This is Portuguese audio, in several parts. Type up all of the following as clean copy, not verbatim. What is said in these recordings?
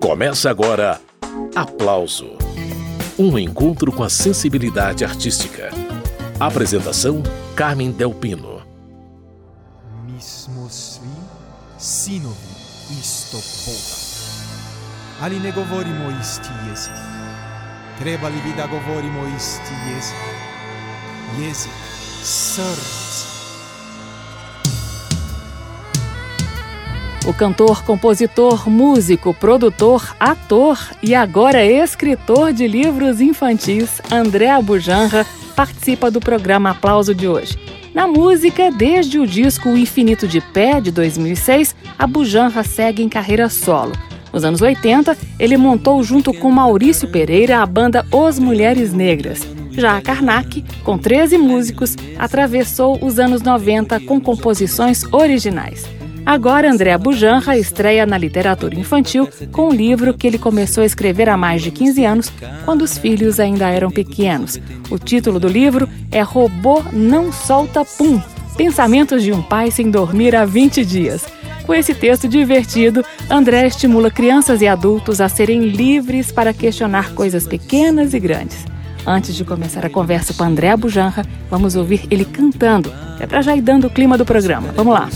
Começa agora Aplauso, um encontro com a sensibilidade artística. Apresentação, Carmen Delpino. Mismosvi sinovi isto boga. Ali ne govorimo isti jezik. Trebali bi da govorimo isti jezik. Jezik srca. O cantor, compositor, músico, produtor, ator e agora escritor de livros infantis, André Abujamra, participa do programa Aplauso de hoje. Na música, desde o disco O Infinito de Pé, de 2006, Abujamra segue em carreira solo. Nos anos 80, ele montou junto com Maurício Pereira a banda Os Mulheres Negras. Já a Karnak, com 13 músicos, atravessou os anos 90 com composições originais. Agora, André Abujamra estreia na literatura infantil com um livro que ele começou a escrever há mais de 15 anos, quando os filhos ainda eram pequenos. O título do livro é Robô Não Solta Pum, Pensamentos de um Pai Sem Dormir há 20 Dias. Com esse texto divertido, André estimula crianças e adultos a serem livres para questionar coisas pequenas e grandes. Antes de começar a conversa com André Abujamra, vamos ouvir ele cantando. É para já ir dando o clima do programa. Vamos lá!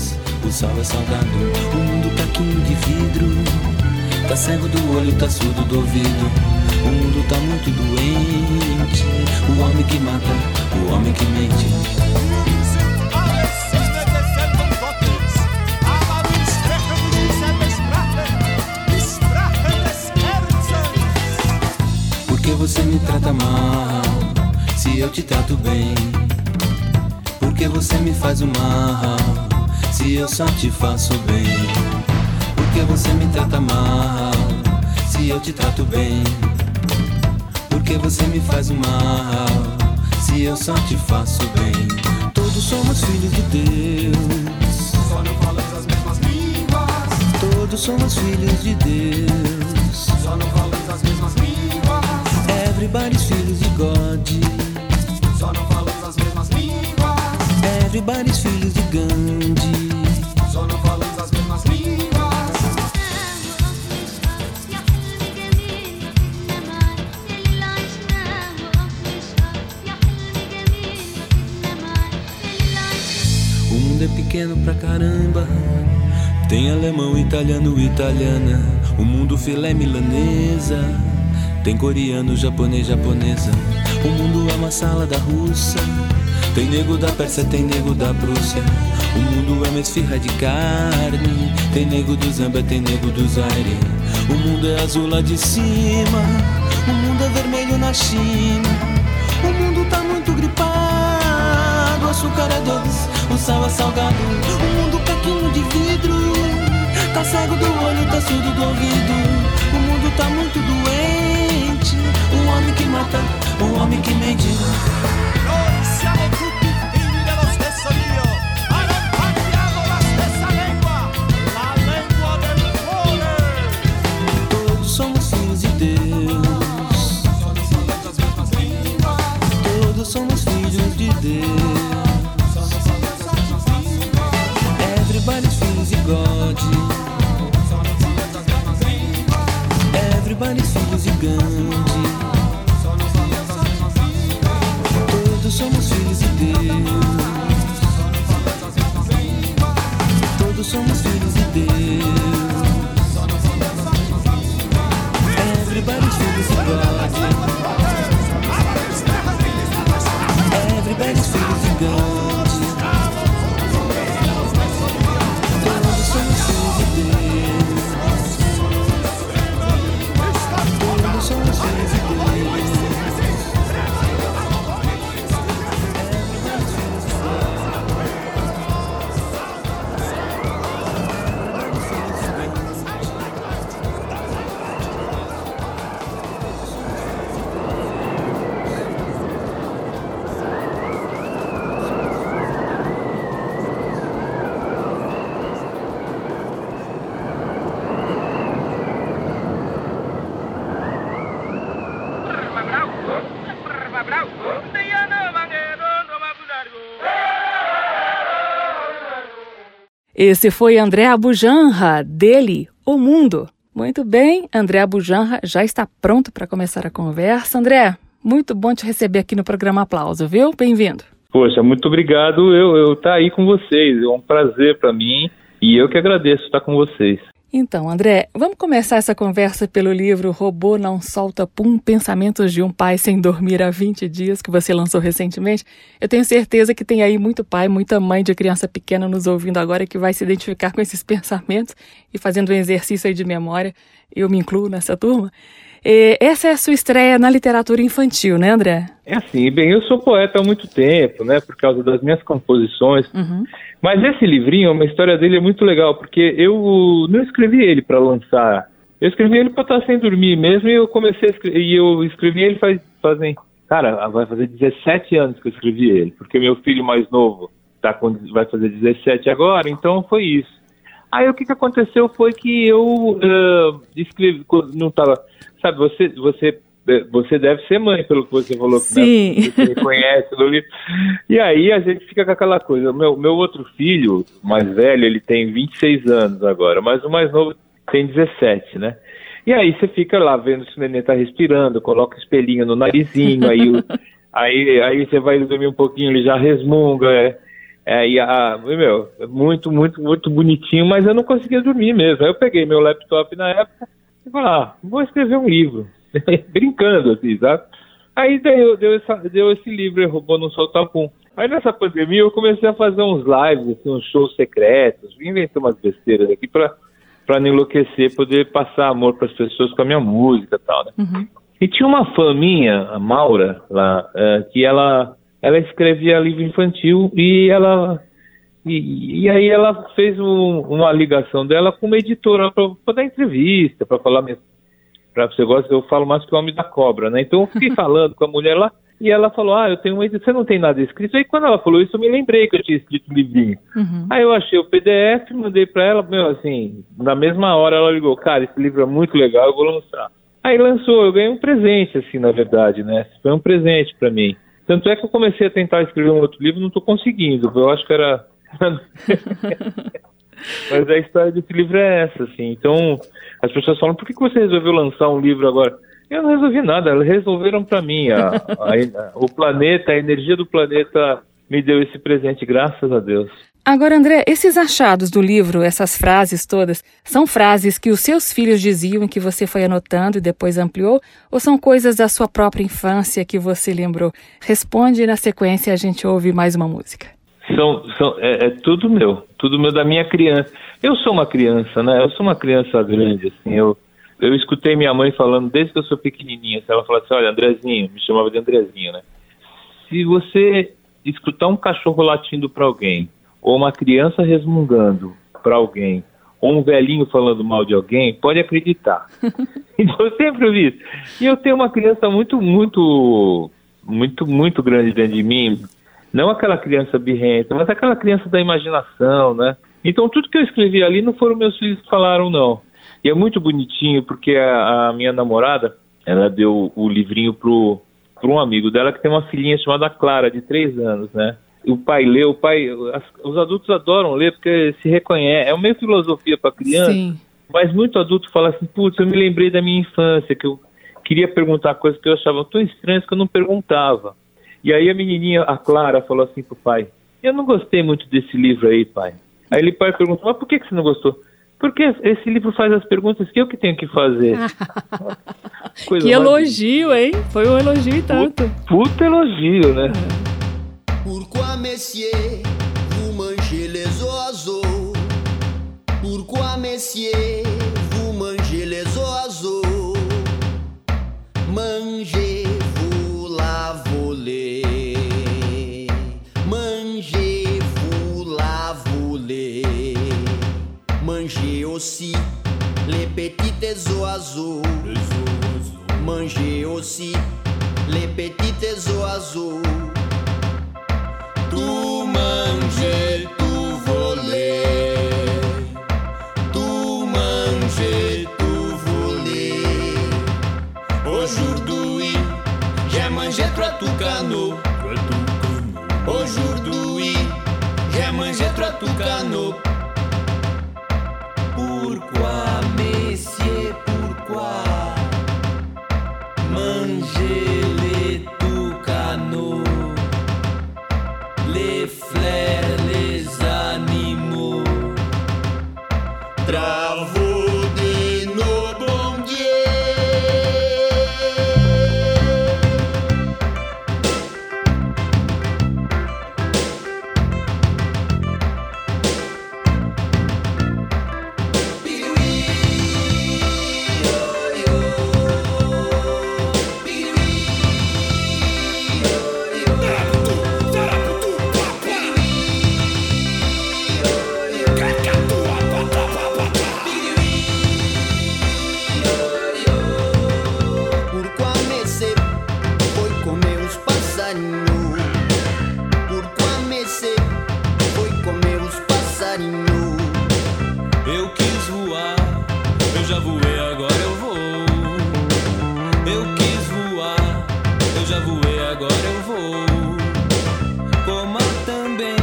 O sol é salgado, o mundo tá quinho de vidro. Tá cego do olho, tá surdo do ouvido. O mundo tá muito doente. O homem que mata, o homem que mente. Por que você me trata mal, se eu te trato bem? Por que você me faz o mal, se eu só te faço bem? Por que você me trata mal, se eu te trato bem? Por que você me faz o mal, se eu só te faço bem? Todos somos filhos de Deus, só não falamos as mesmas línguas. Todos somos filhos de Deus, só não falamos as mesmas línguas. Everybody's filhos de God, só não falamos as mesmas línguas. Everybody's filhos de Gandhi, só não falamos as mesmas línguas. O mundo é pequeno pra caramba. Tem alemão, italiano, italiana. O mundo filé milanesa. Tem coreano, japonês, japonesa. O mundo é uma sala da Rússia. Tem nego da Pérsia, tem nego da Prússia. O mundo é uma esfirra de carne. Tem nego do Zâmbia, tem nego do Zaire. O mundo é azul lá de cima. O mundo é vermelho na China. O mundo tá muito gripado. O açúcar é doce, o sal é salgado. O mundo caquinho de vidro. Tá cego do olho, tá surdo do ouvido. O mundo tá muito doente. O homem que mata, o homem que mente. Todos somos filhos de Deus. Todos falamos as mesmas línguas. Todos somos filhos de Deus. Todos falamos as mesmas línguas. Everybody's filhos de God. Todos falamos as mesmas línguas. Everybody's filhos de Gandhi. Todos somos filhos de Deus. Todos somos filhos de Deus. Everybody's filhos de God. Everybody's filhos de God. Todos somos filhos de Deus. Todos somos filhos de Deus. Esse foi André Abujamra, dele, O Mundo. Muito bem, André Abujamra já está pronto para começar a conversa. André, muito bom te receber aqui no programa Aplauso, viu? Bem-vindo. Poxa, muito obrigado eu estar aí com vocês. É um prazer para mim e eu que agradeço estar com vocês. Então, André, vamos começar essa conversa pelo livro Robô Não Solta Pum, Pensamentos de um Pai Sem Dormir há 20 Dias, que você lançou recentemente. Eu tenho certeza que tem aí muito pai, muita mãe de criança pequena nos ouvindo agora que vai se identificar com esses pensamentos e fazendo um exercício aí de memória. Eu me incluo nessa turma. Essa é a sua estreia na literatura infantil, né, André? É assim, bem, eu sou poeta há muito tempo, né, por causa das minhas composições, mas esse livrinho, uma história dele é muito legal, porque eu não escrevi ele para lançar, eu escrevi ele para estar sem dormir mesmo, e eu comecei a escrever, e eu escrevi ele vai fazer 17 anos que eu escrevi ele, porque meu filho mais novo vai fazer 17 agora, então foi isso. Aí o que aconteceu foi que eu escrevi, não estava... Sabe, você deve ser mãe, pelo que você falou. Sim. Né? Você reconhece no livro. E aí a gente fica com aquela coisa. Meu outro filho, mais velho, ele tem 26 anos agora, mas o mais novo tem 17, né? E aí você fica lá vendo se o neném tá respirando, coloca o espelhinho no narizinho, aí você vai dormir um pouquinho, ele já resmunga, muito, muito, muito bonitinho, mas eu não conseguia dormir mesmo. Aí eu peguei meu laptop na época e falei, vou escrever um livro, brincando assim, sabe? Aí deu esse livro, Robô Não Solta Pum. Aí nessa pandemia eu comecei a fazer uns lives, assim, uns shows secretos, inventei umas besteiras aqui pra não enlouquecer, poder passar amor pras pessoas com a minha música e tal, né? Uhum. E tinha uma fã minha, a Maura, lá, que ela escrevia livro infantil e ela... E aí ela fez uma ligação dela com uma editora para dar entrevista, para falar... Para você gosta, eu falo mais que o Homem da Cobra, né? Então eu fiquei falando com a mulher lá e ela falou, eu tenho uma edição, você não tem nada escrito? Aí quando ela falou isso, eu me lembrei que eu tinha escrito um livrinho. Uhum. Aí eu achei o PDF, mandei para ela, na mesma hora ela ligou, cara, esse livro é muito legal, eu vou lançar. Aí lançou, eu ganhei um presente, assim, na verdade, né? Foi um presente para mim. Tanto é que eu comecei a tentar escrever um outro livro, não estou conseguindo, eu acho que era... Mas a história desse livro é essa, assim. Então, as pessoas falam, por que você resolveu lançar um livro agora? Eu não resolvi nada, elas resolveram para mim. O planeta, a energia do planeta me deu esse presente, graças a Deus. Agora, André, esses achados do livro, essas frases todas, são frases que os seus filhos diziam e que você foi anotando e depois ampliou? Ou são coisas da sua própria infância que você lembrou? Responde e na sequência a gente ouve mais uma música. É tudo meu da minha criança. Eu sou uma criança, né? Eu sou uma criança grande, assim. Eu escutei minha mãe falando desde que eu sou pequenininha. Ela falava assim, olha, Andrezinho, me chamava de Andrezinho, né? Se você escutar um cachorro latindo para alguém, ou uma criança resmungando para alguém, ou um velhinho falando mal de alguém, pode acreditar. Então eu sempre ouvi isso. E eu tenho uma criança muito, muito, muito, muito grande dentro de mim. Não aquela criança birrenta, mas aquela criança da imaginação, né? Então tudo que eu escrevi ali não foram meus filhos que falaram, não. E é muito bonitinho, porque a minha namorada, ela deu o livrinho para um amigo dela que tem uma filhinha chamada Clara, de 3 anos, né? E o pai leu, os adultos adoram ler porque se reconhece. É meio filosofia para criança, sim. Mas muito adulto fala assim, putz, eu me lembrei da minha infância, que eu queria perguntar coisas que eu achava tão estranhas que eu não perguntava. E aí a menininha, a Clara, falou assim pro pai, eu não gostei muito desse livro aí, pai. Aí ele pai perguntou, mas por que você não gostou? Porque esse livro faz as perguntas que eu que tenho que fazer. Coisa que elogio, hein? Foi um elogio e tanto. Puta elogio, né? Pourquoi, messieurs, vous mangez les oiseaux? Pourquoi, messieurs, vous mangez les oiseaux? Mangez-vous la volée. Mangez aussi les petits oiseaux. Mangez aussi les petits oiseaux. Tout manger, tout voler. Tout manger, tout voler. Aujourd'hui, j'ai mangé 3 toucans. Aujourd'hui, j'ai mangé 3 toucans. Pourquoi, messieurs, agora eu vou. Eu quis voar, eu já voei, agora eu vou. Coma também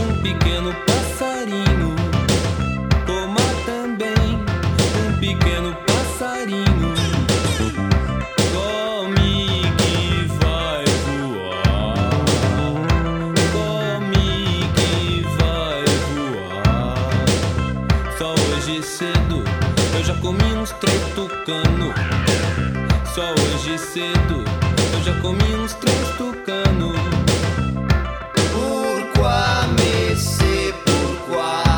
um pequeno passarinho. Coma também um pequeno passarinho. Comi uns 3 tucanos. Só hoje cedo eu já comi uns 3 tucanos. Por qua me se por qua.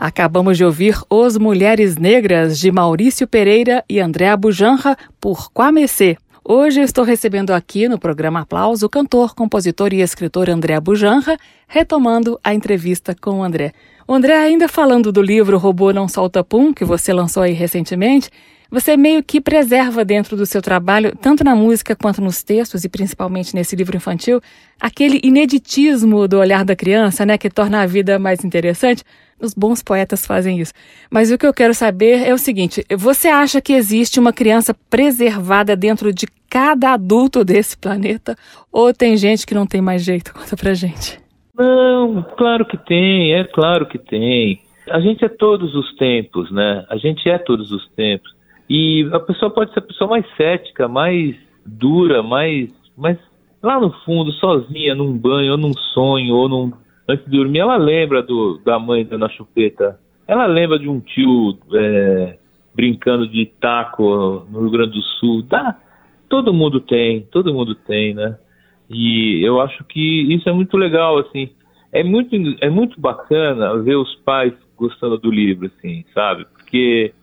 Acabamos de ouvir Os Mulheres Negras, de Maurício Pereira e André Abujamra, por Quamecê. Hoje estou recebendo aqui no programa Aplauso o cantor, compositor e escritor André Abujamra, retomando a entrevista com o André. O André, ainda falando do livro Robô Não Solta Pum, que você lançou aí recentemente, você meio que preserva dentro do seu trabalho, tanto na música quanto nos textos e principalmente nesse livro infantil, aquele ineditismo do olhar da criança, né, que torna a vida mais interessante. Os bons poetas fazem isso. Mas o que eu quero saber é o seguinte: você acha que existe uma criança preservada dentro de cada adulto desse planeta? Ou tem gente que não tem mais jeito? Conta pra gente. Não, claro que tem, é claro que tem. A gente é todos os tempos, né? A gente é todos os tempos. E a pessoa pode ser a pessoa mais cética, mais dura, mais lá no fundo, sozinha, num banho, ou num sonho, ou num... Antes de dormir, ela lembra da mãe dando a chupeta. Ela lembra de um tio brincando de taco no Rio Grande do Sul. Tá? Todo mundo tem, né? E eu acho que isso é muito legal, assim. É muito bacana ver os pais gostando do livro, assim, sabe? Porque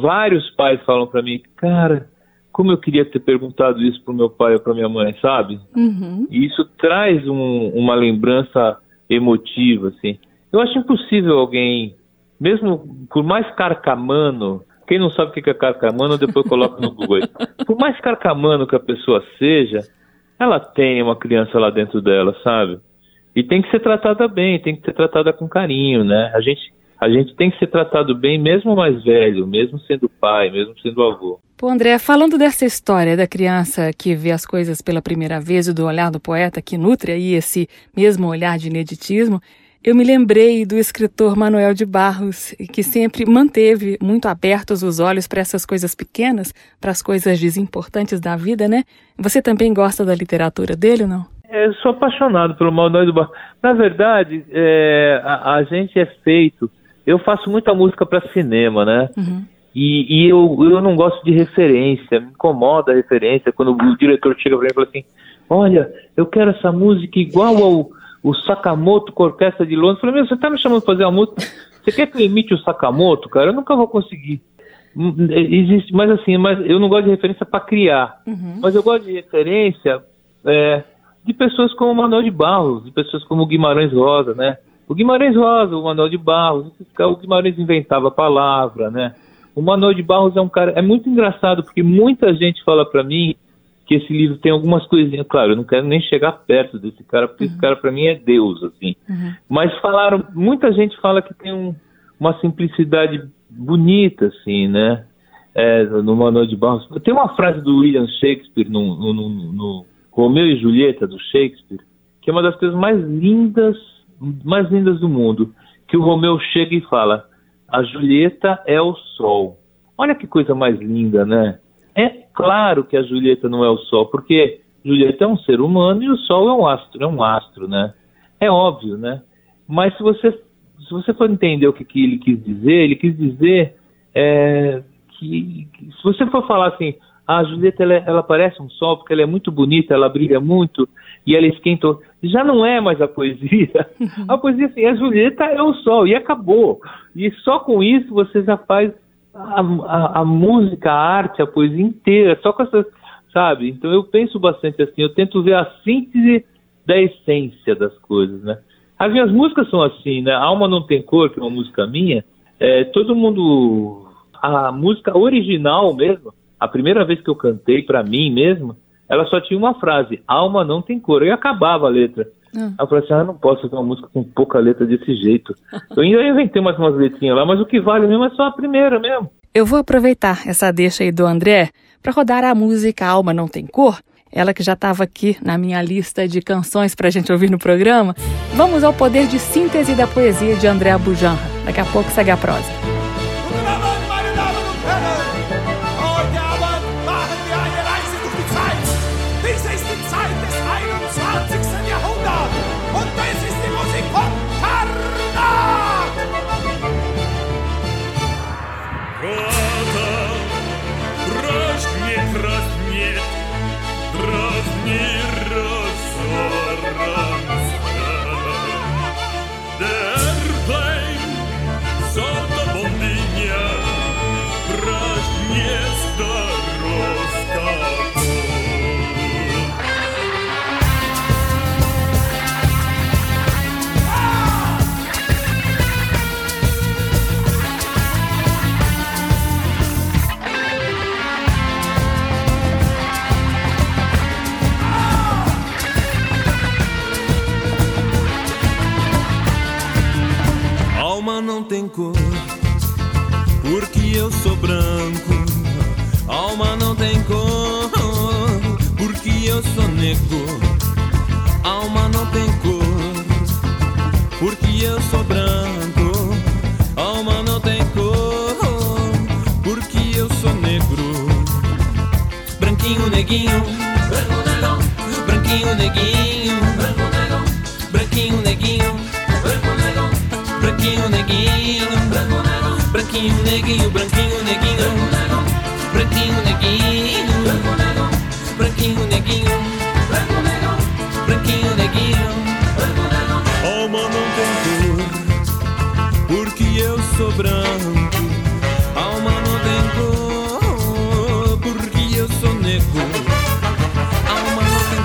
vários pais falam pra mim, cara, como eu queria ter perguntado isso pro meu pai ou pra minha mãe, sabe? Uhum. E isso traz uma lembrança emotiva, assim. Eu acho impossível alguém, mesmo por mais carcamano, quem não sabe o que é carcamano, depois coloca no Google. Por mais carcamano que a pessoa seja, ela tem uma criança lá dentro dela, sabe? E tem que ser tratada bem, tem que ser tratada com carinho, né? A gente tem que ser tratado bem, mesmo mais velho, mesmo sendo pai, mesmo sendo avô. Pô, André, falando dessa história da criança que vê as coisas pela primeira vez e do olhar do poeta que nutre aí esse mesmo olhar de ineditismo, eu me lembrei do escritor Manuel de Barros, que sempre manteve muito abertos os olhos para essas coisas pequenas, para as coisas desimportantes da vida, né? Você também gosta da literatura dele ou não? Eu sou apaixonado pelo Manuel de Barros. Na verdade, a gente é feito... Eu faço muita música para cinema, né? Uhum. E eu não gosto de referência, me incomoda a referência. Quando o diretor chega para mim e fala assim, olha, eu quero essa música igual ao Sakamoto com a Orquestra de Londres. Eu falei, meu, você tá me chamando para fazer uma música, você quer que eu imite o Sakamoto, cara? Eu nunca vou conseguir. Existe, mas assim, mas eu não gosto de referência para criar, mas eu gosto de referência de pessoas como o Manuel de Barros, de pessoas como o Guimarães Rosa, né? O Guimarães Rosa, o Manuel de Barros, o Guimarães inventava a palavra, né? O Manuel de Barros é um cara... É muito engraçado, porque muita gente fala pra mim que esse livro tem algumas coisinhas... Claro, eu não quero nem chegar perto desse cara, porque esse cara pra mim é Deus, assim. Mas falaram... Muita gente fala que tem uma simplicidade bonita, assim, né? No Manuel de Barros. Tem uma frase do William Shakespeare no Romeu e Julieta, do Shakespeare, que é uma das coisas mais lindas do mundo, que o Romeu chega e fala... A Julieta é o sol. Olha que coisa mais linda, né? É claro que a Julieta não é o sol, porque Julieta é um ser humano e o sol é um astro, né? É óbvio, né? Mas se você for entender o que ele quis dizer que se você for falar assim, a Julieta ela parece um sol porque ela é muito bonita, ela brilha muito e ela esquenta. Já não é mais a poesia. A poesia, assim, a Julieta é o sol e acabou. E só com isso você já faz a música, a arte, a poesia inteira. Só com essas, sabe? Então eu penso bastante assim. Eu tento ver a síntese da essência das coisas, né? As minhas músicas são assim, né? A Alma Não Tem Cor, que é uma música minha. Todo mundo... A música original mesmo, a primeira vez que eu cantei pra mim mesmo, ela só tinha uma frase, alma não tem cor, e acabava a letra. Aí eu falei assim, não posso fazer uma música com pouca letra desse jeito. Eu ainda inventei mais umas letrinhas lá, mas o que vale mesmo é só a primeira mesmo. Eu vou aproveitar essa deixa aí do André pra rodar a música Alma Não Tem Cor, ela que já estava aqui na minha lista de canções pra gente ouvir no programa. Vamos ao poder de síntese da poesia de André Abujamra. Daqui a pouco segue a prosa. Alma não tem cor, porque eu sou branco. Alma não tem cor, porque eu sou negro. Alma não tem cor, porque eu sou branco. Alma não tem cor, porque eu sou negro. Branquinho, neguinho, branco negão. Branquinho, neguinho, branco negão. Branquinho, neguinho, branco negão. Branquinho, neguinho, branquinho, neguinho, branquinho, neguinho, branquinho, neguinho, branquinho, neguinho, branquinho, neguinho. Alma não tem cor, porque eu sou branco. Alma não tem cor, porque eu sou negro. Alma não tem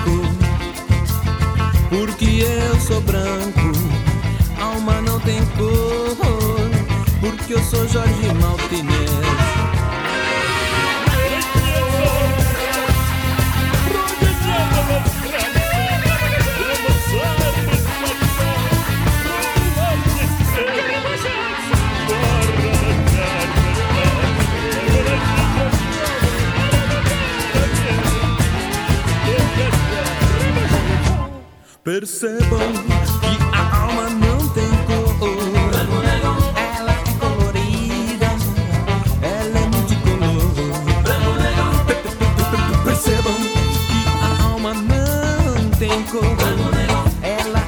cor, porque eu sou branco. Alma não tem cor, porque eu sou Jorge Maltinez. Percebam. Ela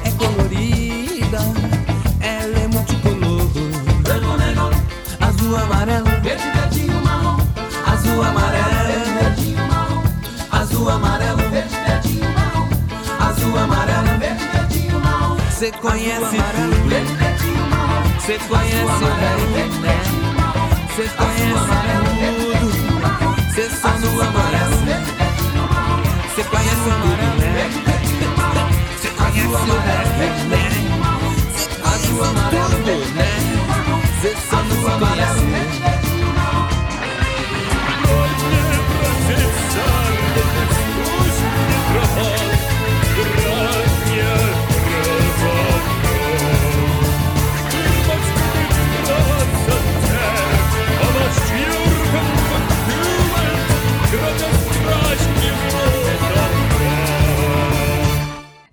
é colorida, ela é multicolor, azul, amarelo, verde, verdinho. Cê conhece tudo. Cê conhece o velho. Cê conhece tudo. Cê só não amarelo. Cê conhece o amarelo. Cê conhece o velho. Cê conhece tudo, né? Cê só não amarelo.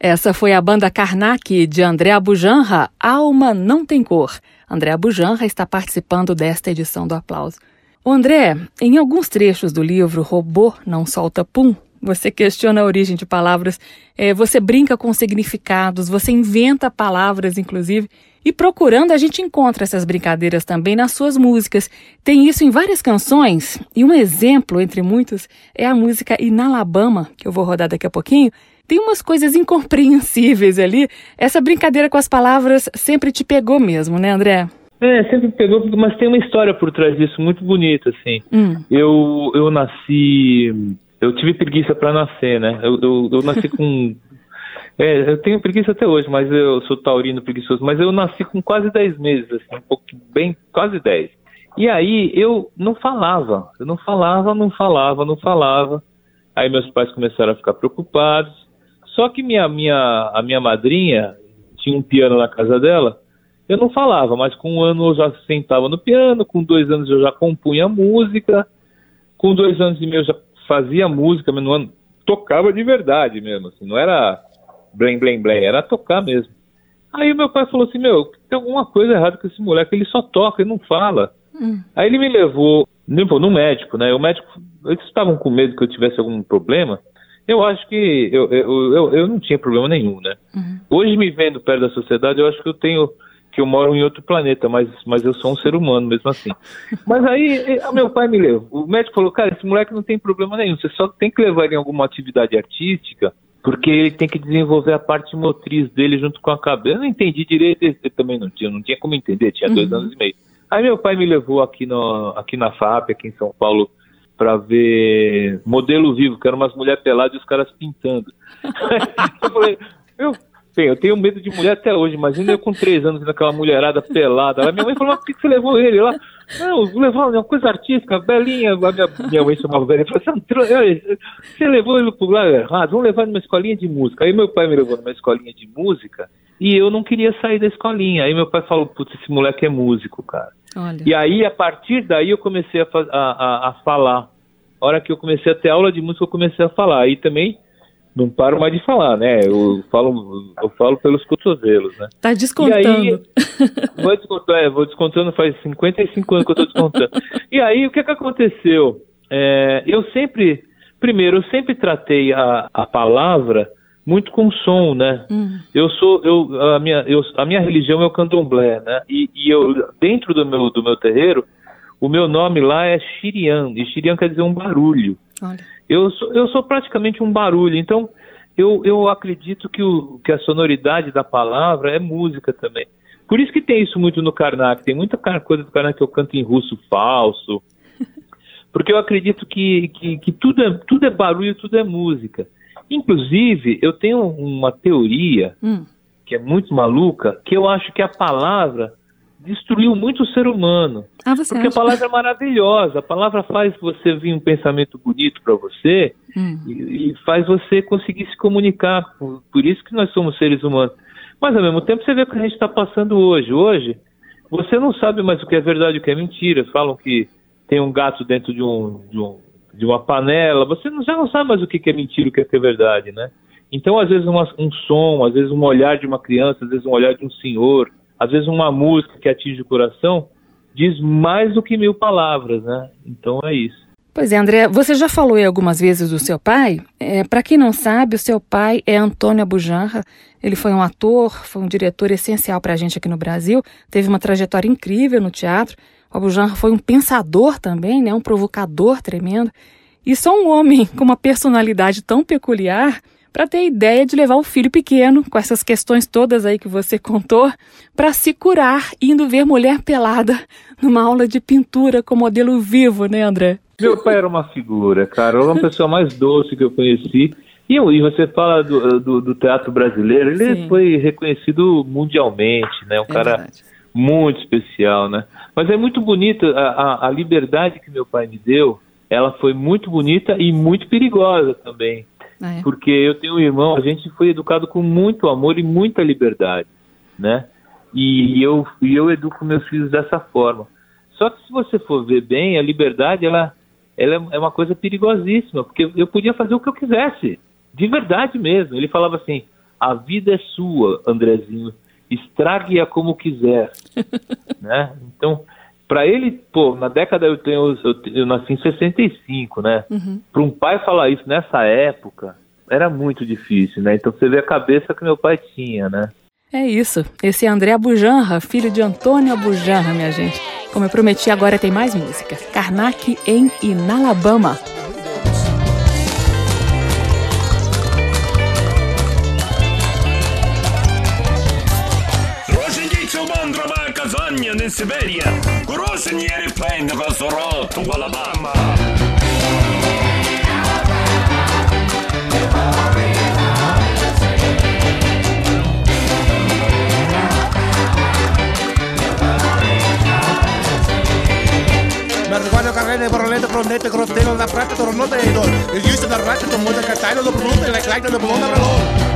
Essa foi a banda Karnak de André Abujamra, Alma Não Tem Cor. André Abujamra está participando desta edição do Aplauso. O André, em alguns trechos do livro Robô Não Solta Pum, você questiona a origem de palavras, você brinca com significados, você inventa palavras, inclusive. E procurando, a gente encontra essas brincadeiras também nas suas músicas. Tem isso em várias canções, e um exemplo, entre muitos, é a música Inalabama, que eu vou rodar daqui a pouquinho. Tem umas coisas incompreensíveis ali. Essa brincadeira com as palavras sempre te pegou mesmo, né, André? É, sempre pegou, mas tem uma história por trás disso muito bonita, assim. Eu nasci... Eu tive preguiça para nascer, né? Eu nasci com... eu tenho preguiça até hoje, mas eu sou taurino preguiçoso. Mas eu nasci com quase 10 meses, assim, um pouco bem, quase 10. E aí eu não falava. Aí meus pais começaram a ficar preocupados. Só que a minha madrinha tinha um piano na casa dela. Eu não falava, mas com 1 ano eu já sentava no piano, com 2 anos eu já compunha música, com 2 anos e meio eu já fazia música, mas no ano tocava de verdade mesmo, assim, não era blém, blém, blém, era tocar mesmo. Aí meu pai falou assim, tem alguma coisa errada com esse moleque, ele só toca, ele não fala. Aí ele me levou no médico, né, o médico, eles estavam com medo que eu tivesse algum problema. Eu acho que eu não tinha problema nenhum, né. Hoje, me vendo perto da sociedade, eu acho que eu moro em outro planeta, mas eu sou um ser humano mesmo assim. Mas aí meu pai me levou. O médico falou, cara, esse moleque não tem problema nenhum, você só tem que levar ele em alguma atividade artística, porque ele tem que desenvolver a parte motriz dele junto com a cabeça. Eu não entendi direito, eu também não tinha como entender, tinha 2 anos e meio. Aí meu pai me levou aqui na FAP, aqui em São Paulo, pra ver modelo vivo, que eram umas mulheres peladas e os caras pintando. Eu falei, Bem, eu tenho medo de mulher até hoje, imagina eu com 3 anos vendo aquela mulherada pelada. Aí minha mãe falou, mas por que você levou ele lá? Não, levou uma coisa artística, belinha. Minha mãe chamava belinha e falou, você levou ele pro lado errado, vamos levar numa escolinha de música. Aí meu pai me levou numa escolinha de música e eu não queria sair da escolinha. Aí meu pai falou, putz, esse moleque é músico, cara. Olha. E aí, a partir daí, eu comecei a falar. A hora que eu comecei a ter aula de música, eu comecei a falar. Aí também... Não paro mais de falar, né? Eu falo pelos cotovelos, né? Tá descontando. E aí, vou descontando faz 55 anos que eu tô descontando. E aí, o que aconteceu? Eu sempre tratei a palavra muito com som, né? A minha religião é o candomblé, né? E eu, dentro do meu terreiro, o meu nome lá é Xirian, e Xirian quer dizer um barulho. Olha. Eu sou praticamente um barulho, então eu acredito que a sonoridade da palavra é música também. Por isso que tem isso muito no Karnak, tem muita coisa do Karnak que eu canto em russo falso, porque eu acredito que tudo é barulho, tudo é música. Inclusive, eu tenho uma teoria que é muito maluca, que eu acho que a palavra destruiu muito o ser humano. Porque acha? A palavra é maravilhosa. A palavra faz você vir um pensamento bonito para você e faz você conseguir se comunicar. Por isso que nós somos seres humanos. Mas, ao mesmo tempo, você vê o que a gente está passando hoje. Hoje, você não sabe mais o que é verdade e o que é mentira. Falam que tem um gato dentro de uma panela. Você já não sabe mais o que é mentira e o que é verdade, né? Então, às vezes, um som, às vezes, um olhar de uma criança, às vezes, um olhar de um senhor... Às vezes uma música que atinge o coração diz mais do que 1000 palavras, né? Então é isso. Pois é, André, você já falou aí algumas vezes do seu pai. Para quem não sabe, o seu pai é Antônio Abujamra. Ele foi um ator, foi um diretor essencial para a gente aqui no Brasil. Teve uma trajetória incrível no teatro. O Abujamra foi um pensador também, né? Um provocador tremendo. E só um homem com uma personalidade tão peculiar para ter a ideia de levar o filho pequeno, com essas questões todas aí que você contou, para se curar indo ver mulher pelada numa aula de pintura com modelo vivo, né, André? Meu pai era uma figura, cara, era uma pessoa mais doce que eu conheci. E você fala do teatro brasileiro, ele Sim. foi reconhecido mundialmente, né? Um cara verdade. Muito especial, né? Mas é muito bonito, a liberdade que meu pai me deu, ela foi muito bonita e muito perigosa também. Ah, é? Porque eu tenho um irmão, a gente foi educado com muito amor e muita liberdade, né? E eu educo meus filhos dessa forma. Só que se você for ver bem, a liberdade, ela é uma coisa perigosíssima, porque eu podia fazer o que eu quisesse. De verdade mesmo. Ele falava assim, a vida é sua, Andrezinho. Estrague-a como quiser. Né? Então, para ele, pô, na década eu nasci em 65, né? Uhum. Para um pai falar isso nessa época, era muito difícil, né? Então você vê a cabeça que meu pai tinha, né? É isso. Esse é André Abujamra, filho de Antônio Abujamra, minha gente. Como eu prometi, agora tem mais música. Karnak em Inalabama. In Siberia, crossing the airplane across the road to Alabama. Marihuana carrera de borroleta, promete, grotelo, la plata, tornota de dor. El juicio de la rata, tomó de catalo, lo bruto, la claca, lo blonda, reloj.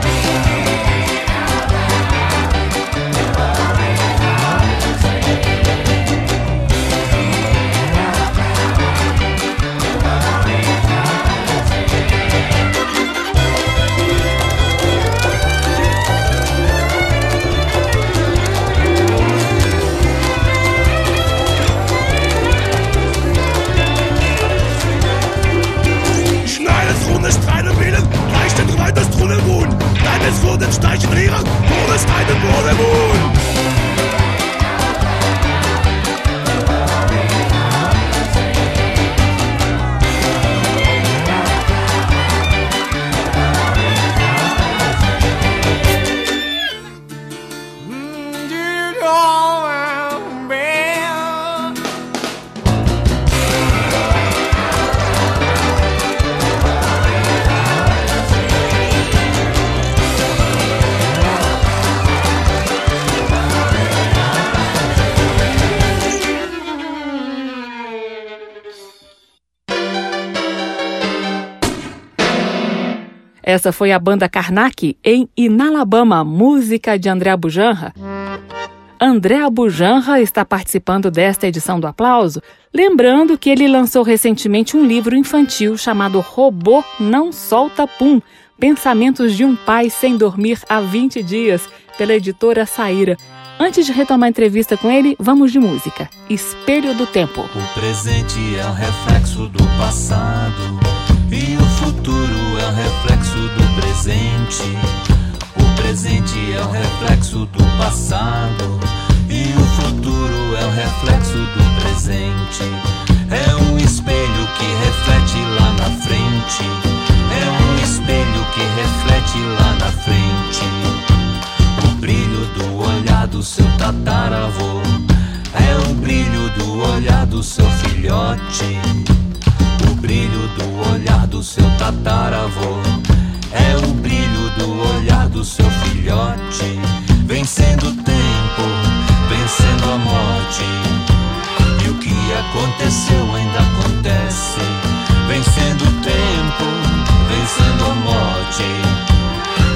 Es wurde ein Steichen Rierer, wurde Stein und wurde Mund. Essa foi a banda Karnak em Inalabama, música de André Abujamra. André Abujamra está participando desta edição do Aplauso, lembrando que ele lançou recentemente um livro infantil chamado Robô Não Solta Pum, Pensamentos de um Pai Sem Dormir há 20 Dias, pela editora Saíra. Antes de retomar a entrevista com ele, vamos de música. Espelho do Tempo. O presente é um reflexo do passado. E o futuro é um reflexo do presente. O presente é um reflexo do passado. E o futuro é um reflexo do presente. É um espelho que reflete lá na frente. É um espelho que reflete lá na frente. O brilho do olhar do seu tataravô é o brilho do olhar do seu filhote. O brilho do olhar do seu tataravô é o brilho do olhar do seu filhote. Vencendo o tempo, vencendo a morte. E o que aconteceu ainda acontece. Vencendo o tempo, vencendo a morte.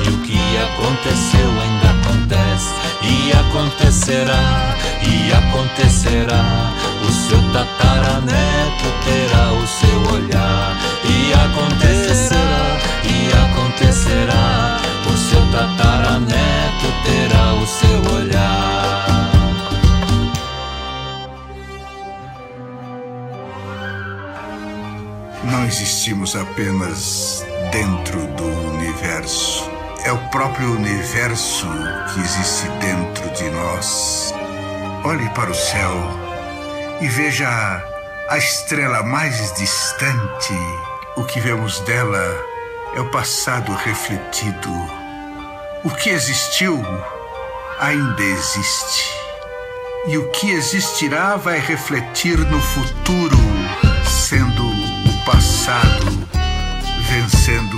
E o que aconteceu ainda acontece. E acontecerá, e acontecerá. O seu tataraneto terá o seu olhar. E acontecerá, e acontecerá. O seu tataraneto terá o seu olhar. Não existimos apenas dentro do universo. É o próprio universo que existe dentro de nós. Olhe para o céu e veja a estrela mais distante. O que vemos dela é o passado refletido. O que existiu ainda existe. E o que existirá vai refletir no futuro, sendo o passado vencendo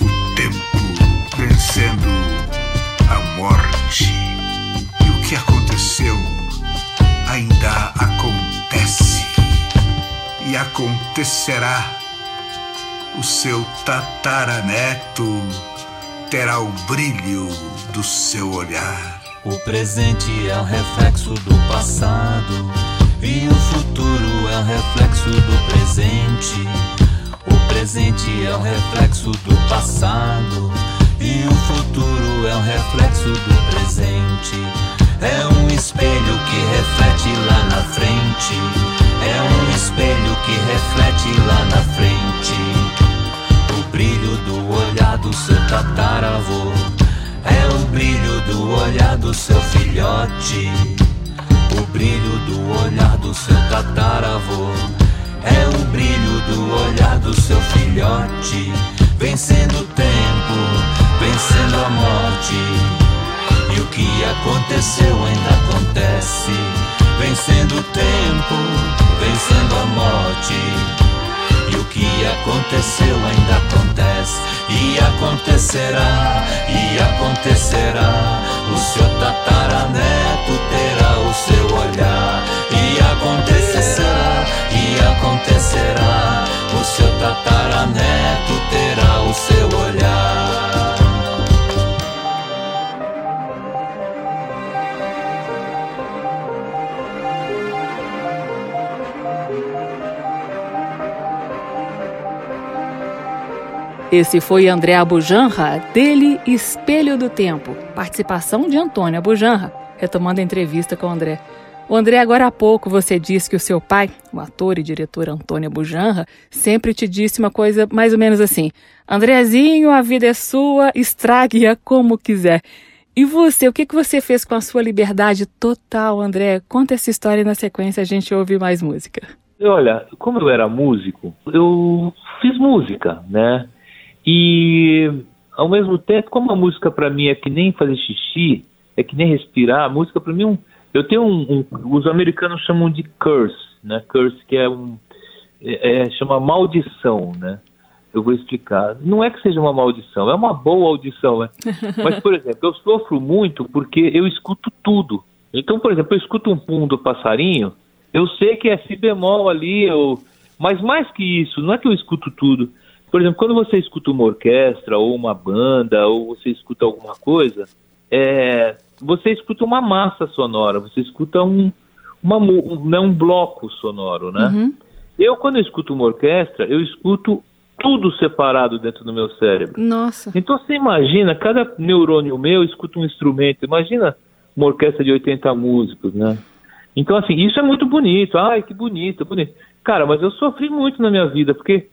o tempo, vencendo a morte. E o que aconteceu ainda acontece e acontecerá. O seu tataraneto terá o brilho do seu olhar. O presente é o reflexo do passado e o futuro é o reflexo do presente. O presente é o reflexo do passado e o futuro é o reflexo do presente. É um espelho que reflete lá na frente. É um espelho que reflete lá na frente. O brilho do olhar do seu tataravô é o brilho do olhar do seu filhote. O brilho do olhar do seu tataravô é o brilho do olhar do seu filhote. Vencendo o tempo, vencendo a morte, e o que aconteceu ainda acontece. Vencendo o tempo, vencendo a morte, e o que aconteceu ainda acontece. E acontecerá, e acontecerá. O seu tataraneto terá o seu olhar. E acontecerá, e acontecerá. O seu tataraneto terá o seu olhar. Esse foi André Abujamra, dele Espelho do Tempo, participação de Antônio Abujamra, retomando a entrevista com o André. O André, agora há pouco você disse que o seu pai, o ator e diretor Antônio Abujamra, sempre te disse uma coisa mais ou menos assim: Andrezinho, a vida é sua, estrague-a como quiser. E você, o que você fez com a sua liberdade total, André? Conta essa história e na sequência a gente ouve mais música. Olha, como eu era músico, eu fiz música, né? E, ao mesmo tempo, como a música para mim é que nem fazer xixi, é que nem respirar, a música para mim... eu tenho os americanos chamam de curse, né? Curse, que é chama maldição, né? Eu vou explicar. Não é que seja uma maldição, é uma boa audição, né? Mas, por exemplo, eu sofro muito porque eu escuto tudo. Então, por exemplo, eu escuto um pum do passarinho, eu sei que é si bemol ali, mas mais que isso, não é que eu escuto tudo. Por exemplo, quando você escuta uma orquestra ou uma banda ou você escuta alguma coisa, você escuta uma massa sonora, você escuta um bloco sonoro, né? Uhum. Eu, quando eu escuto uma orquestra, eu escuto tudo separado dentro do meu cérebro. Nossa! Então você imagina, cada neurônio meu escuta um instrumento, imagina uma orquestra de 80 músicos, né? Então, assim, isso é muito bonito, ai, que bonito, bonito. Cara, mas eu sofri muito na minha vida, porque...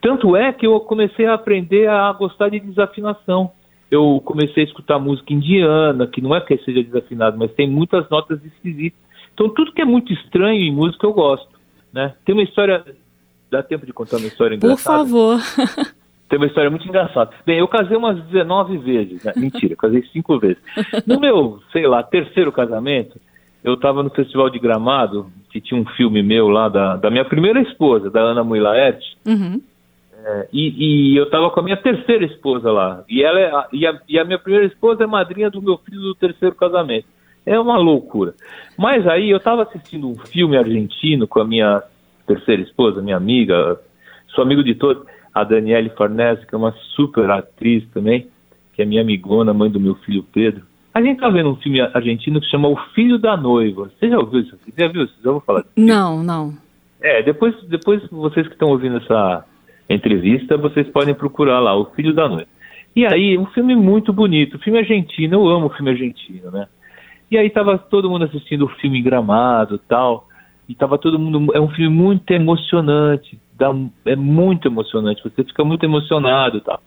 tanto é que eu comecei a aprender a gostar de desafinação. Eu comecei a escutar música indiana, que não é que seja desafinado, mas tem muitas notas esquisitas. Então tudo que é muito estranho em música eu gosto, né? Tem uma história... dá tempo de contar uma história engraçada? Por favor. Tem uma história muito engraçada. Bem, eu casei umas 19 vezes, né? Mentira, casei 5 vezes. No meu, sei lá, terceiro casamento, eu estava no Festival de Gramado, que tinha um filme meu lá, da minha primeira esposa, da Anna Muylaert. Uhum. E eu estava com a minha terceira esposa lá. E ela a minha primeira esposa é madrinha do meu filho do terceiro casamento. É uma loucura. Mas aí eu estava assistindo um filme argentino com a minha terceira esposa, minha amiga, sou amigo de todos, a Daniele Farnese, que é uma super atriz também, que é minha amigona, mãe do meu filho Pedro. A gente tá vendo um filme argentino que chama O Filho da Noiva. Você já ouviu isso? Você já viu isso? Já vou falar disso. Não. Depois vocês que estão ouvindo essa entrevista, vocês podem procurar lá, O Filho da Noiva. E aí, um filme muito bonito. Filme argentino, eu amo filme argentino, né? E aí tava todo mundo assistindo o filme em Gramado e tal. E tava todo mundo... é um filme muito emocionante. É muito emocionante. Você fica muito emocionado e tal.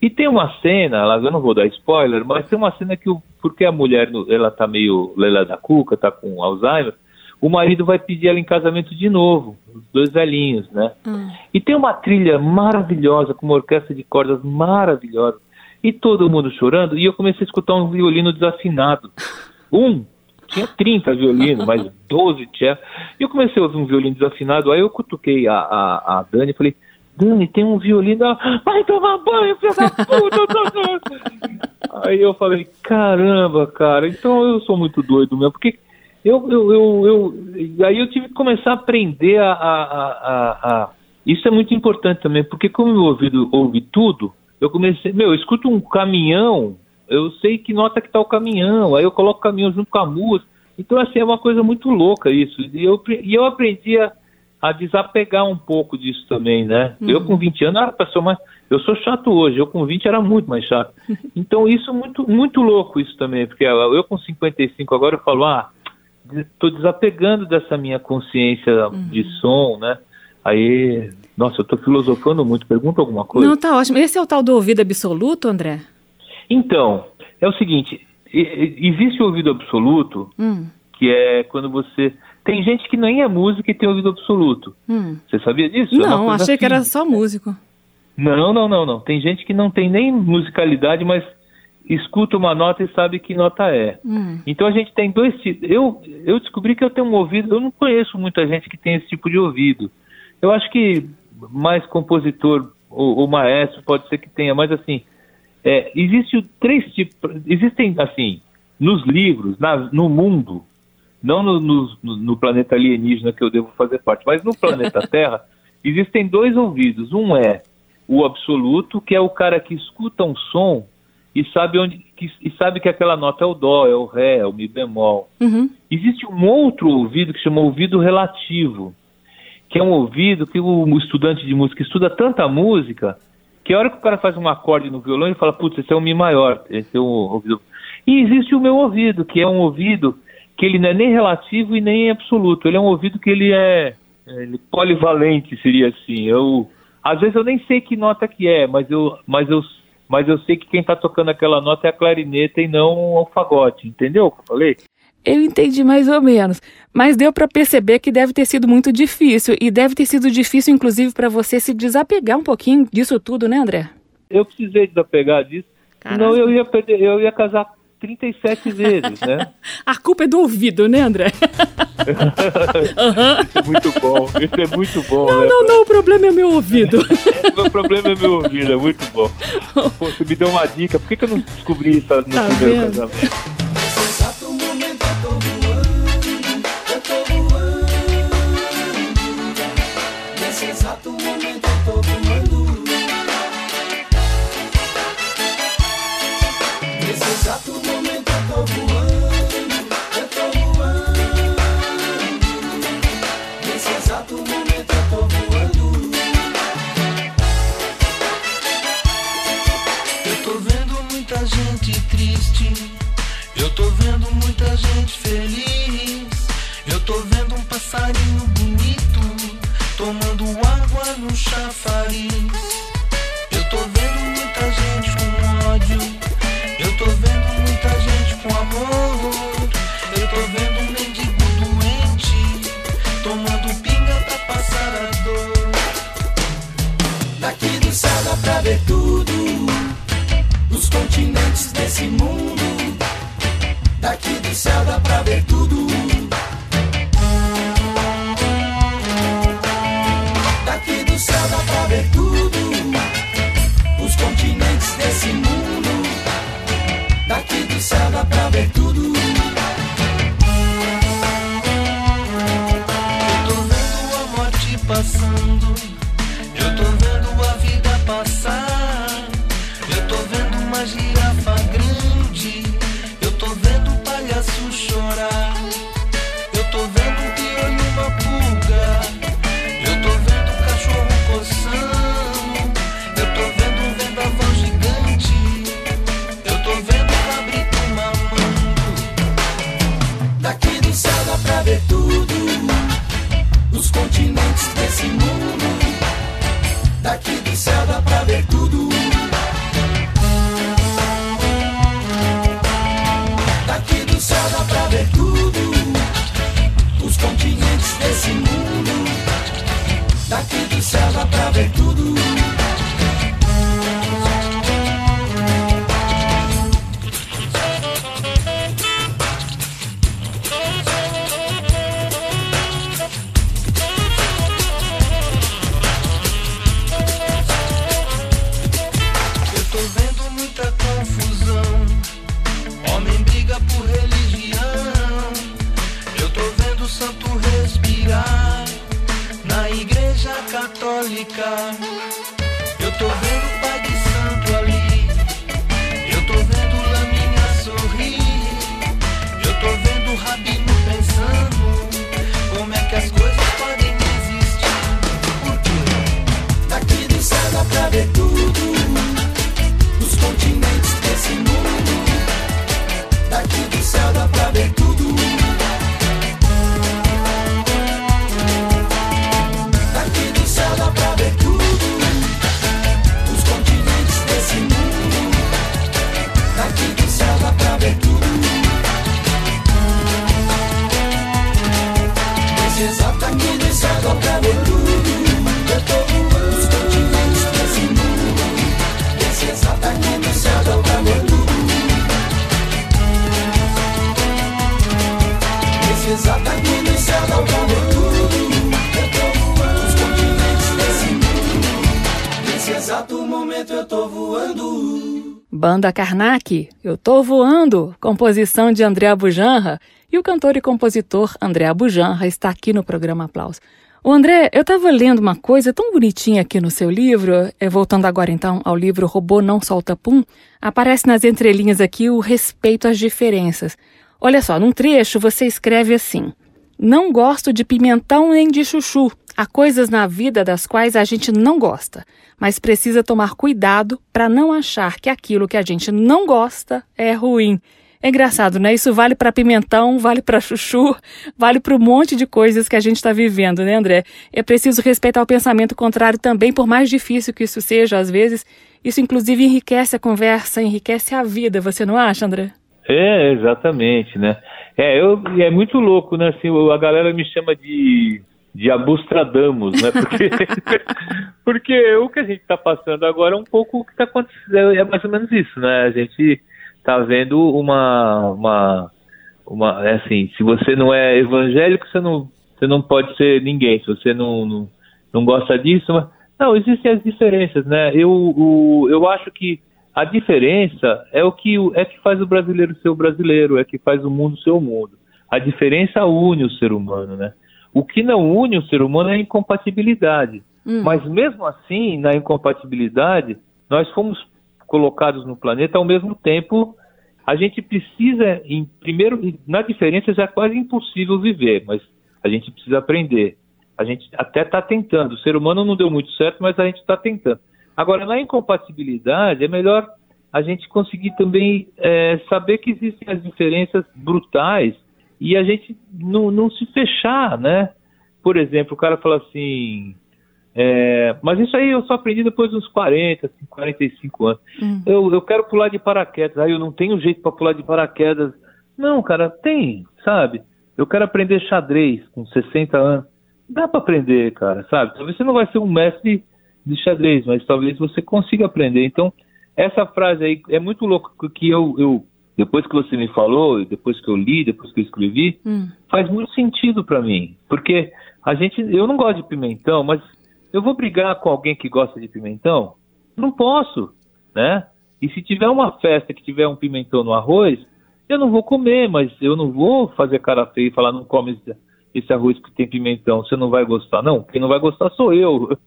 E tem uma cena, eu não vou dar spoiler, mas tem uma cena que, porque a mulher, ela tá meio Leila da Cuca, tá com Alzheimer, o marido vai pedir ela em casamento de novo, os dois velhinhos, né? E tem uma trilha maravilhosa, com uma orquestra de cordas maravilhosa, e todo mundo chorando, e eu comecei a escutar um violino desafinado. Tinha 30 violinos, mais 12 cellos, e eu comecei a ouvir um violino desafinado, aí eu cutuquei a Dani e falei, Dani, tem um violino, ela, vai tomar banho, filha da puta! Aí eu falei, caramba, cara, então eu sou muito doido mesmo, porque... Aí eu tive que começar a aprender a... Isso é muito importante também, porque como meu ouvido ouve tudo, eu comecei... eu escuto um caminhão, eu sei que nota que tá o caminhão, aí eu coloco o caminhão junto com a música. Então, assim, é uma coisa muito louca isso. E eu aprendi a desapegar um pouco disso também, né? Eu com 20 anos era a pessoa mais... Eu sou chato hoje, eu com 20 era muito mais chato. Então, isso é muito, muito louco isso também, porque eu com 55 agora eu falo, estou desapegando dessa minha consciência de som, né? Aí, nossa, eu estou filosofando muito. Pergunta alguma coisa? Não, tá ótimo. Esse é o tal do ouvido absoluto, André? Então, é o seguinte, existe o ouvido absoluto, que é quando você... Tem gente que nem é músico e tem ouvido absoluto. Você sabia disso? Não, achei que era só músico. Não. Tem gente que não tem nem musicalidade, mas... escuta uma nota e sabe que nota é. Então a gente tem dois tipos. Eu descobri que eu tenho um ouvido... Eu não conheço muita gente que tem esse tipo de ouvido. Eu acho que mais compositor ou maestro pode ser que tenha, mas assim... Existem três tipos... Existem, assim, nos livros, no mundo, não no planeta alienígena que eu devo fazer parte, mas no planeta Terra, existem dois ouvidos. Um é o absoluto, que é o cara que escuta um som e sabe que aquela nota é o dó, é o ré, é o mi bemol. Existe um outro ouvido que chama ouvido relativo, que é um ouvido que o estudante de música estuda tanta música, que a hora que o cara faz um acorde no violão, ele fala, putz, esse é um mi maior, esse é um ouvido. E existe o meu ouvido, que é um ouvido que ele não é nem relativo e nem absoluto, ele é um ouvido que ele é polivalente, seria assim. Às vezes eu nem sei que nota que é, mas eu sei que quem está tocando aquela nota é a clarineta e não o fagote, entendeu o que eu falei? Eu entendi mais ou menos, mas deu para perceber que deve ter sido muito difícil, e deve ter sido difícil, inclusive, para você se desapegar um pouquinho disso tudo, né, André? Eu precisei desapegar disso, senão eu ia casar 37 vezes, né? A culpa é do ouvido, né, André? Isso é muito bom, Não, né? não, o problema é meu ouvido. O problema é meu ouvido, é muito bom. Pô, você me deu uma dica, por que eu não descobri isso no primeiro casamento? Daqui do céu dá pra ver tudo. desse mundo, daqui do céu dá pra ver tudo. Eu tô vendo o Pai de Santo ali, eu tô vendo Laminha sorrir, eu tô vendo o Rabino pensando como é que as coisas podem existir. Porque daqui do céu dá pra ver tudo, nos continentes desse mundo, daqui do céu dá pra ver tudo. Banda Karnak, Eu Tô Voando, composição de André Abujamra, e o cantor e compositor André Abujamra está aqui no programa Aplausos. O André, eu estava lendo uma coisa tão bonitinha aqui no seu livro, voltando agora então ao livro Robô Não Solta Pum, aparece nas entrelinhas aqui o respeito às diferenças. Olha só, num trecho você escreve assim: não gosto de pimentão nem de chuchu. Há coisas na vida das quais a gente não gosta, mas precisa tomar cuidado para não achar que aquilo que a gente não gosta é ruim. É engraçado, né? Isso vale para pimentão, vale para chuchu, vale para um monte de coisas que a gente está vivendo, né, André? É preciso respeitar o pensamento contrário também, por mais difícil que isso seja, às vezes. Isso, inclusive, enriquece a conversa, enriquece a vida, você não acha, André? É, exatamente, né? É muito louco, né? Assim, a galera me chama de Abustradamus, né? Porque o que a gente está passando agora é um pouco o que está acontecendo, é mais ou menos isso, né? A gente está vendo uma assim, se você não é evangélico, você não pode ser ninguém, se você não gosta disso, mas, não, existem as diferenças, né? Eu acho que a diferença é o que faz o brasileiro ser o brasileiro, é que faz o mundo ser o mundo. A diferença une o ser humano, né? O que não une o ser humano é a incompatibilidade. Mas mesmo assim, na incompatibilidade, nós fomos colocados no planeta ao mesmo tempo. A gente precisa, primeiro, na diferença já é quase impossível viver, mas a gente precisa aprender. A gente até está tentando. O ser humano não deu muito certo, mas a gente está tentando. Agora, na incompatibilidade, é melhor a gente conseguir também saber que existem as diferenças brutais e a gente não se fechar, né? Por exemplo, o cara fala assim, mas isso aí eu só aprendi depois de uns 40, assim, 45 anos. Eu quero pular de paraquedas, eu não tenho jeito para pular de paraquedas. Não, cara, tem, sabe? Eu quero aprender xadrez com 60 anos. Dá para aprender, cara, sabe? Talvez você não vai ser um mestre de xadrez, mas talvez você consiga aprender. Então, essa frase aí é muito louco que eu depois que você me falou, depois que eu li, depois que eu escrevi, faz muito sentido pra mim. Porque eu não gosto de pimentão, mas eu vou brigar com alguém que gosta de pimentão? Não posso, né? E se tiver uma festa que tiver um pimentão no arroz, eu não vou comer, mas eu não vou fazer cara feia e falar, não come esse arroz que tem pimentão, você não vai gostar. Não, quem não vai gostar sou eu.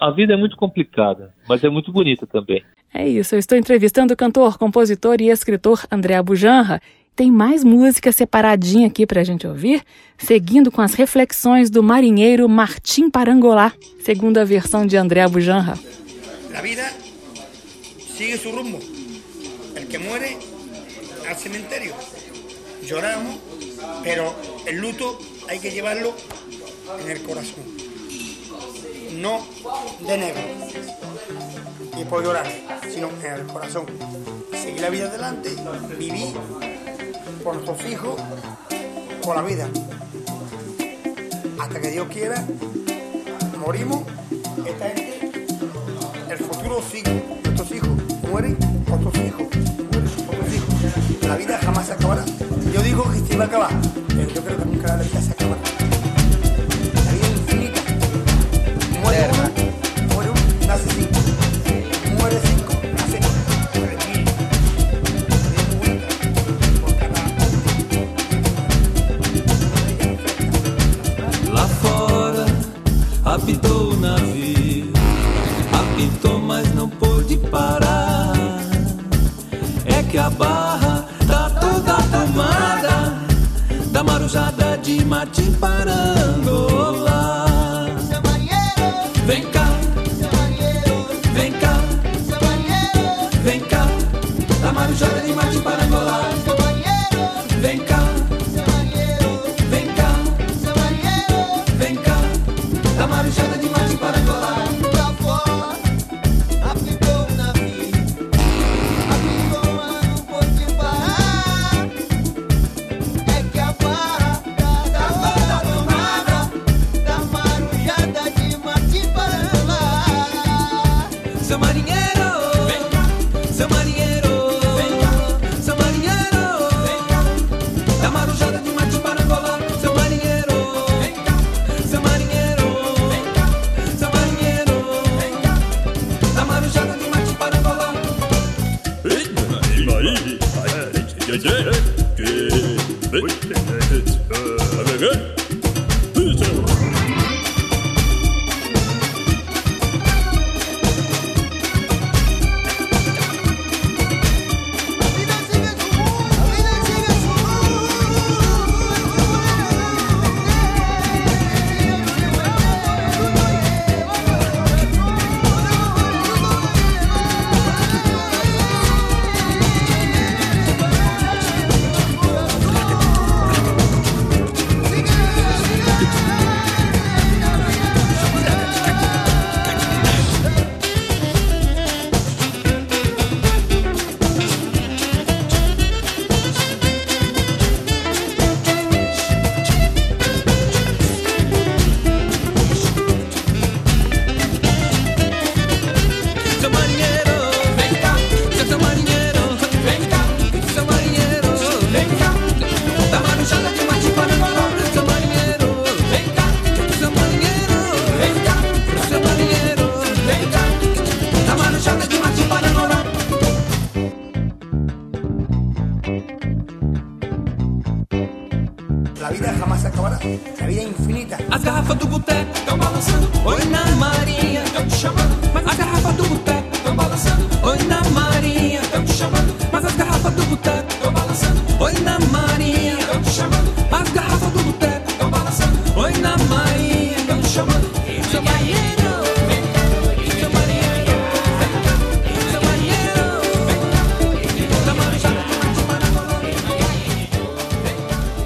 A vida é muito complicada, mas é muito bonita também. É isso, eu estou entrevistando o cantor, compositor e escritor André Abujamra. Tem mais música separadinha aqui pra gente ouvir, seguindo com as reflexões do marinheiro Martim Parangolá, segundo a versão de André Abujamra. A vida sigue seu rumo. El que muere al cementerio. Lloramos, pero el luto hay que llevarlo en el corazón. No de negro. Y por llorar, sino en el corazón. Seguir la vida adelante, vivir por nuestros hijos, por la vida. hasta que Dios quiera, morimos, esta gente, el futuro sigue, nuestros hijos mueren, otros hijos mueren, otros hijos. La vida jamás se acabará. Yo digo que se va a acabar, pero yo creo que nunca la vida se acabará. La vida es infinita. Muere uno, nace cinco, muere cinco. Apitou o navio, apitou, mas não pôde parar. É que a barra tá toda tomada da marujada de Martim Parangola. Vem cá, vem cá, vem cá, da marujada de Martim Parangola. Vem cá, vem cá, vem cá, da marujada de Martim Parangola. Pra fora, apitou o navio, apitou, mas não pôde parar. É que a barra tá tomada da marujada de Martim Parangola. Seu marinheiro, vem cá, seu marinheiro, vem cá, seu marinheiro, vem cá, da marujada de Martim Parangola. Seu marinheiro, vem cá, seu marinheiro.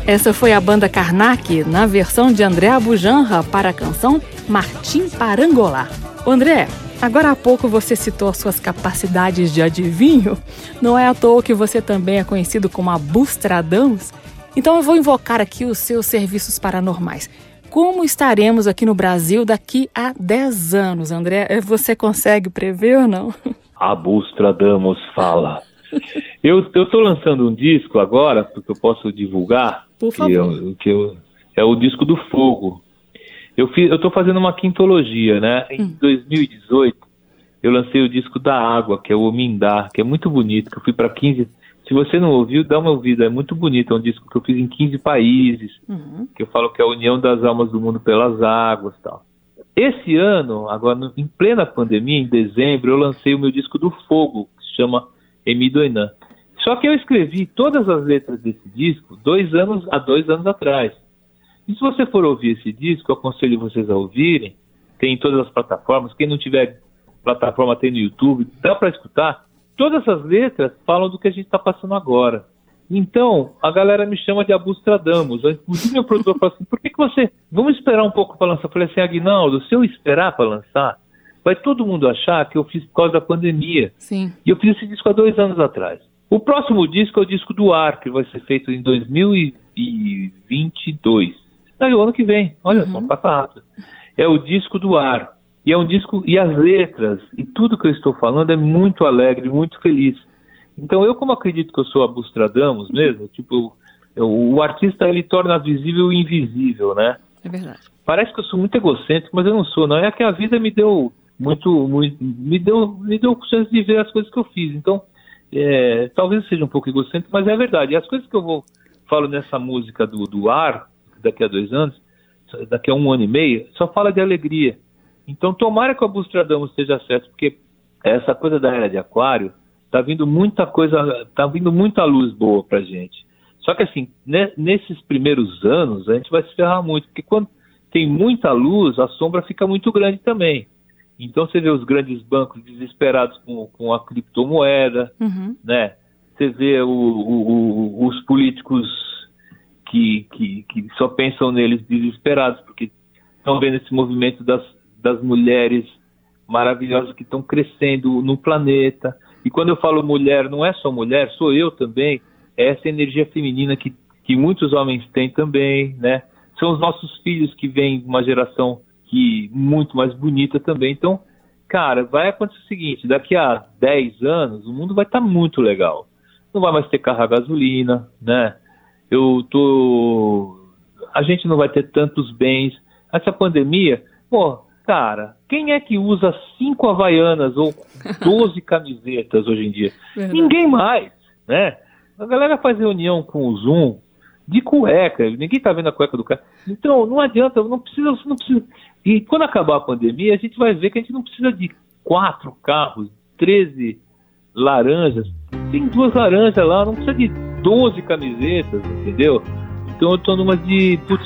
Essa foi a banda Karnak, na versão de André Abujamra para a canção Martim Parangolá. André, agora há pouco você citou as suas capacidades de adivinho. Não é à toa que você também é conhecido como Abustradamos. Então eu vou invocar aqui os seus serviços paranormais. Como estaremos aqui no Brasil daqui a 10 anos, André? Você consegue prever ou não? Abustradamos fala. Eu tô lançando um disco agora, porque eu posso divulgar. Por favor. É o disco do Fogo. Eu tô fazendo uma quintologia, né? Em 2018, eu lancei o disco da Água, que é o Omindar, que é muito bonito, que eu fui para 15... Se você não ouviu, dá uma ouvida, é muito bonito. É um disco que eu fiz em 15 países, que eu falo que é a união das almas do mundo pelas águas e tal. Esse ano, agora em plena pandemia, em dezembro, eu lancei o meu disco do Fogo, que se chama Emí Doinan. Só que eu escrevi todas as letras desse disco há dois anos atrás. E se você for ouvir esse disco, eu aconselho vocês a ouvirem. Tem em todas as plataformas. Quem não tiver plataforma tem no YouTube. Dá para escutar. Todas essas letras falam do que a gente está passando agora. Então, a galera me chama de Abustradamos. Inclusive, meu produtor fala assim, por que você... Vamos esperar um pouco para lançar. Eu falei assim, Aguinaldo, se eu esperar para lançar... vai todo mundo achar que eu fiz por causa da pandemia. Sim. E eu fiz esse disco há 2 anos atrás. O próximo disco é o disco do Ar, que vai ser feito em 2022. Sai o ano que vem, olha só, passa rápido. É o disco do ar. E é um disco, e as letras, e tudo que eu estou falando é muito alegre, muito feliz. Então eu, como acredito que eu sou Abustradamus mesmo, tipo, o artista ele torna visível o invisível, né? É verdade. Parece que eu sou muito egocêntrico, mas eu não sou, não. É que a vida me deu me deu chance de ver as coisas que eu fiz. Então, talvez seja um pouco egocêntrico, mas é verdade. E as coisas que eu falo nessa música do ar, daqui a 2 anos, daqui a 1 ano e meio, só fala de alegria. Então, tomara que o Abustradamus esteja certo, porque essa coisa da era de aquário, tá vindo muita coisa, tá vindo muita luz boa pra gente. Só que assim, nesses primeiros anos, a gente vai se ferrar muito, porque quando tem muita luz, a sombra fica muito grande também. Então você vê os grandes bancos desesperados com a criptomoeda, né? Você vê os políticos que só pensam neles desesperados, porque estão vendo esse movimento das mulheres maravilhosas que estão crescendo no planeta. E quando eu falo mulher, não é só mulher, sou eu também. É essa energia feminina que muitos homens têm também, né? São os nossos filhos que vêm de uma geração que muito mais bonita também. Então, cara, vai acontecer o seguinte, daqui a 10 anos o mundo vai estar muito legal. Não vai mais ter carro a gasolina, né? A gente não vai ter tantos bens. Essa pandemia, pô, cara, quem é que usa 5 Havaianas ou 12 camisetas hoje em dia? Verdade. Ninguém mais, né? A galera faz reunião com o Zoom de cueca, ninguém tá vendo a cueca do cara. Então, não adianta, não precisa. E quando acabar a pandemia, a gente vai ver que a gente não precisa de 4 carros, 13 laranjas. Tem 2 laranjas lá, não precisa de 12 camisetas, entendeu? Então eu tô numa de... Putz,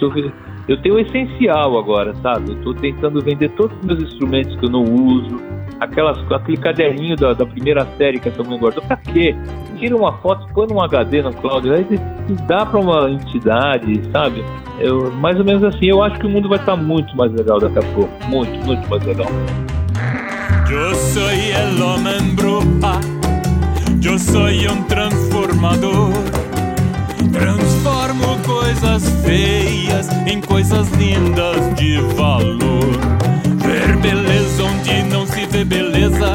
eu tenho o essencial agora, sabe? Eu tô tentando vender todos os meus instrumentos que eu não uso. Aquele caderninho da primeira série que essa mãe guardou, pra quê? Tira uma foto, põe num HD no cloud, aí dá pra uma entidade, sabe? Mais ou menos assim, eu acho que o mundo vai estar muito mais legal daqui a pouco. Muito, muito mais legal. Eu sou o homem bruja, eu sou um transformador, transformo coisas feias em coisas lindas de valor. Ver beleza onde não se vê beleza,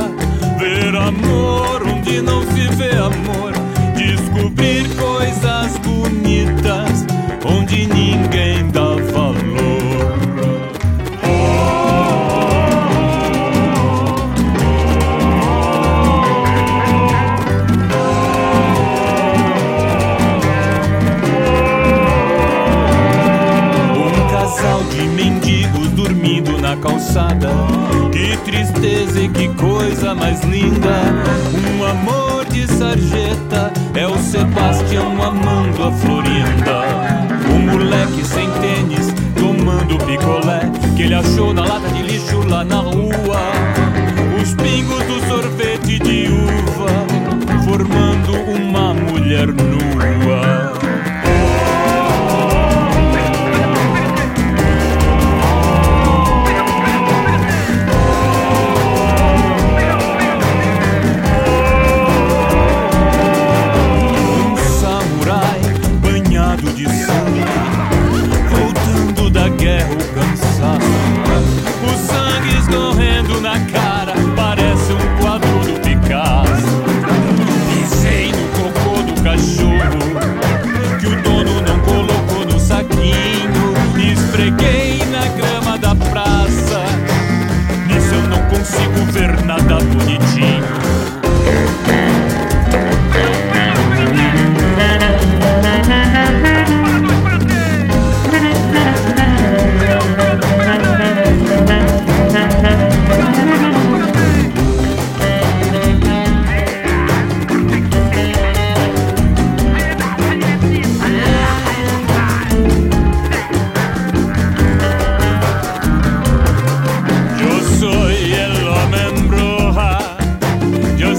ver amor onde não se vê amor, descobrir coisas bonitas onde ninguém dá valor. Um casal de mendigos dormindo na calçada, que tristeza e que coisa mais linda. Um amor de sarjeta é o Sebastião amando a Florinda. Um moleque sem tênis tomando picolé que ele achou na lata de lixo lá na rua. Os pingos do sorvete de uva formando uma mulher nua. Eu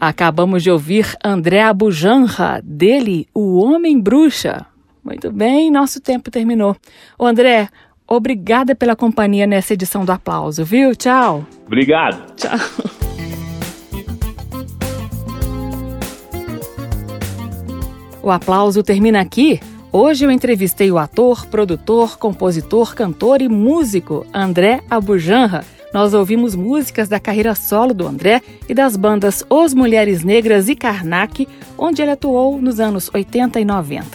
Acabamos de ouvir André Abujamra, dele, O Homem Bruxa. Muito bem, nosso tempo terminou. Ô André, obrigada pela companhia nessa edição do Aplauso, viu? Tchau. Obrigado. Tchau. O Aplauso termina aqui. Hoje eu entrevistei o ator, produtor, compositor, cantor e músico André Abujamra. Nós ouvimos músicas da carreira solo do André e das bandas Os Mulheres Negras e Karnak, onde ele atuou nos anos 80 e 90.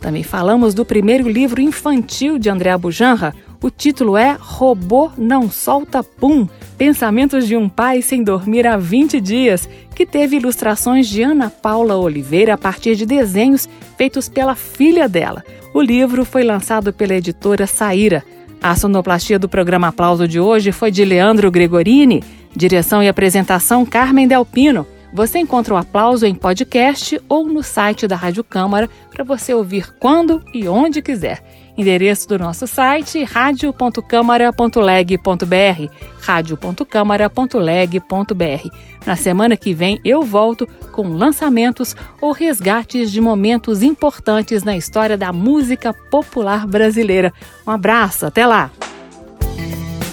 Também falamos do primeiro livro infantil de André Abujamra. O título é Robô Não Solta Pum, Pensamentos de um Pai Sem Dormir há 20 Dias, que teve ilustrações de Ana Paula Oliveira a partir de desenhos feitos pela filha dela. O livro foi lançado pela editora Saíra. A sonoplastia do programa Aplauso de hoje foi de Leandro Gregorini, direção e apresentação Carmen Delpino. Você encontra o Aplauso em podcast ou no site da Rádio Câmara para você ouvir quando e onde quiser. Endereço do nosso site: radio.câmara.leg.br, radio.câmara.leg.br. Na semana que vem eu volto com lançamentos ou resgates de momentos importantes na história da música popular brasileira. Um abraço, até lá!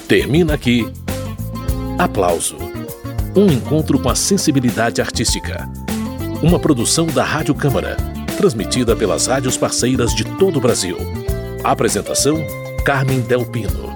Termina aqui Aplauso. Um encontro com a sensibilidade artística. Uma produção da Rádio Câmara, transmitida pelas rádios parceiras de todo o Brasil. Apresentação: Carmen Delpino.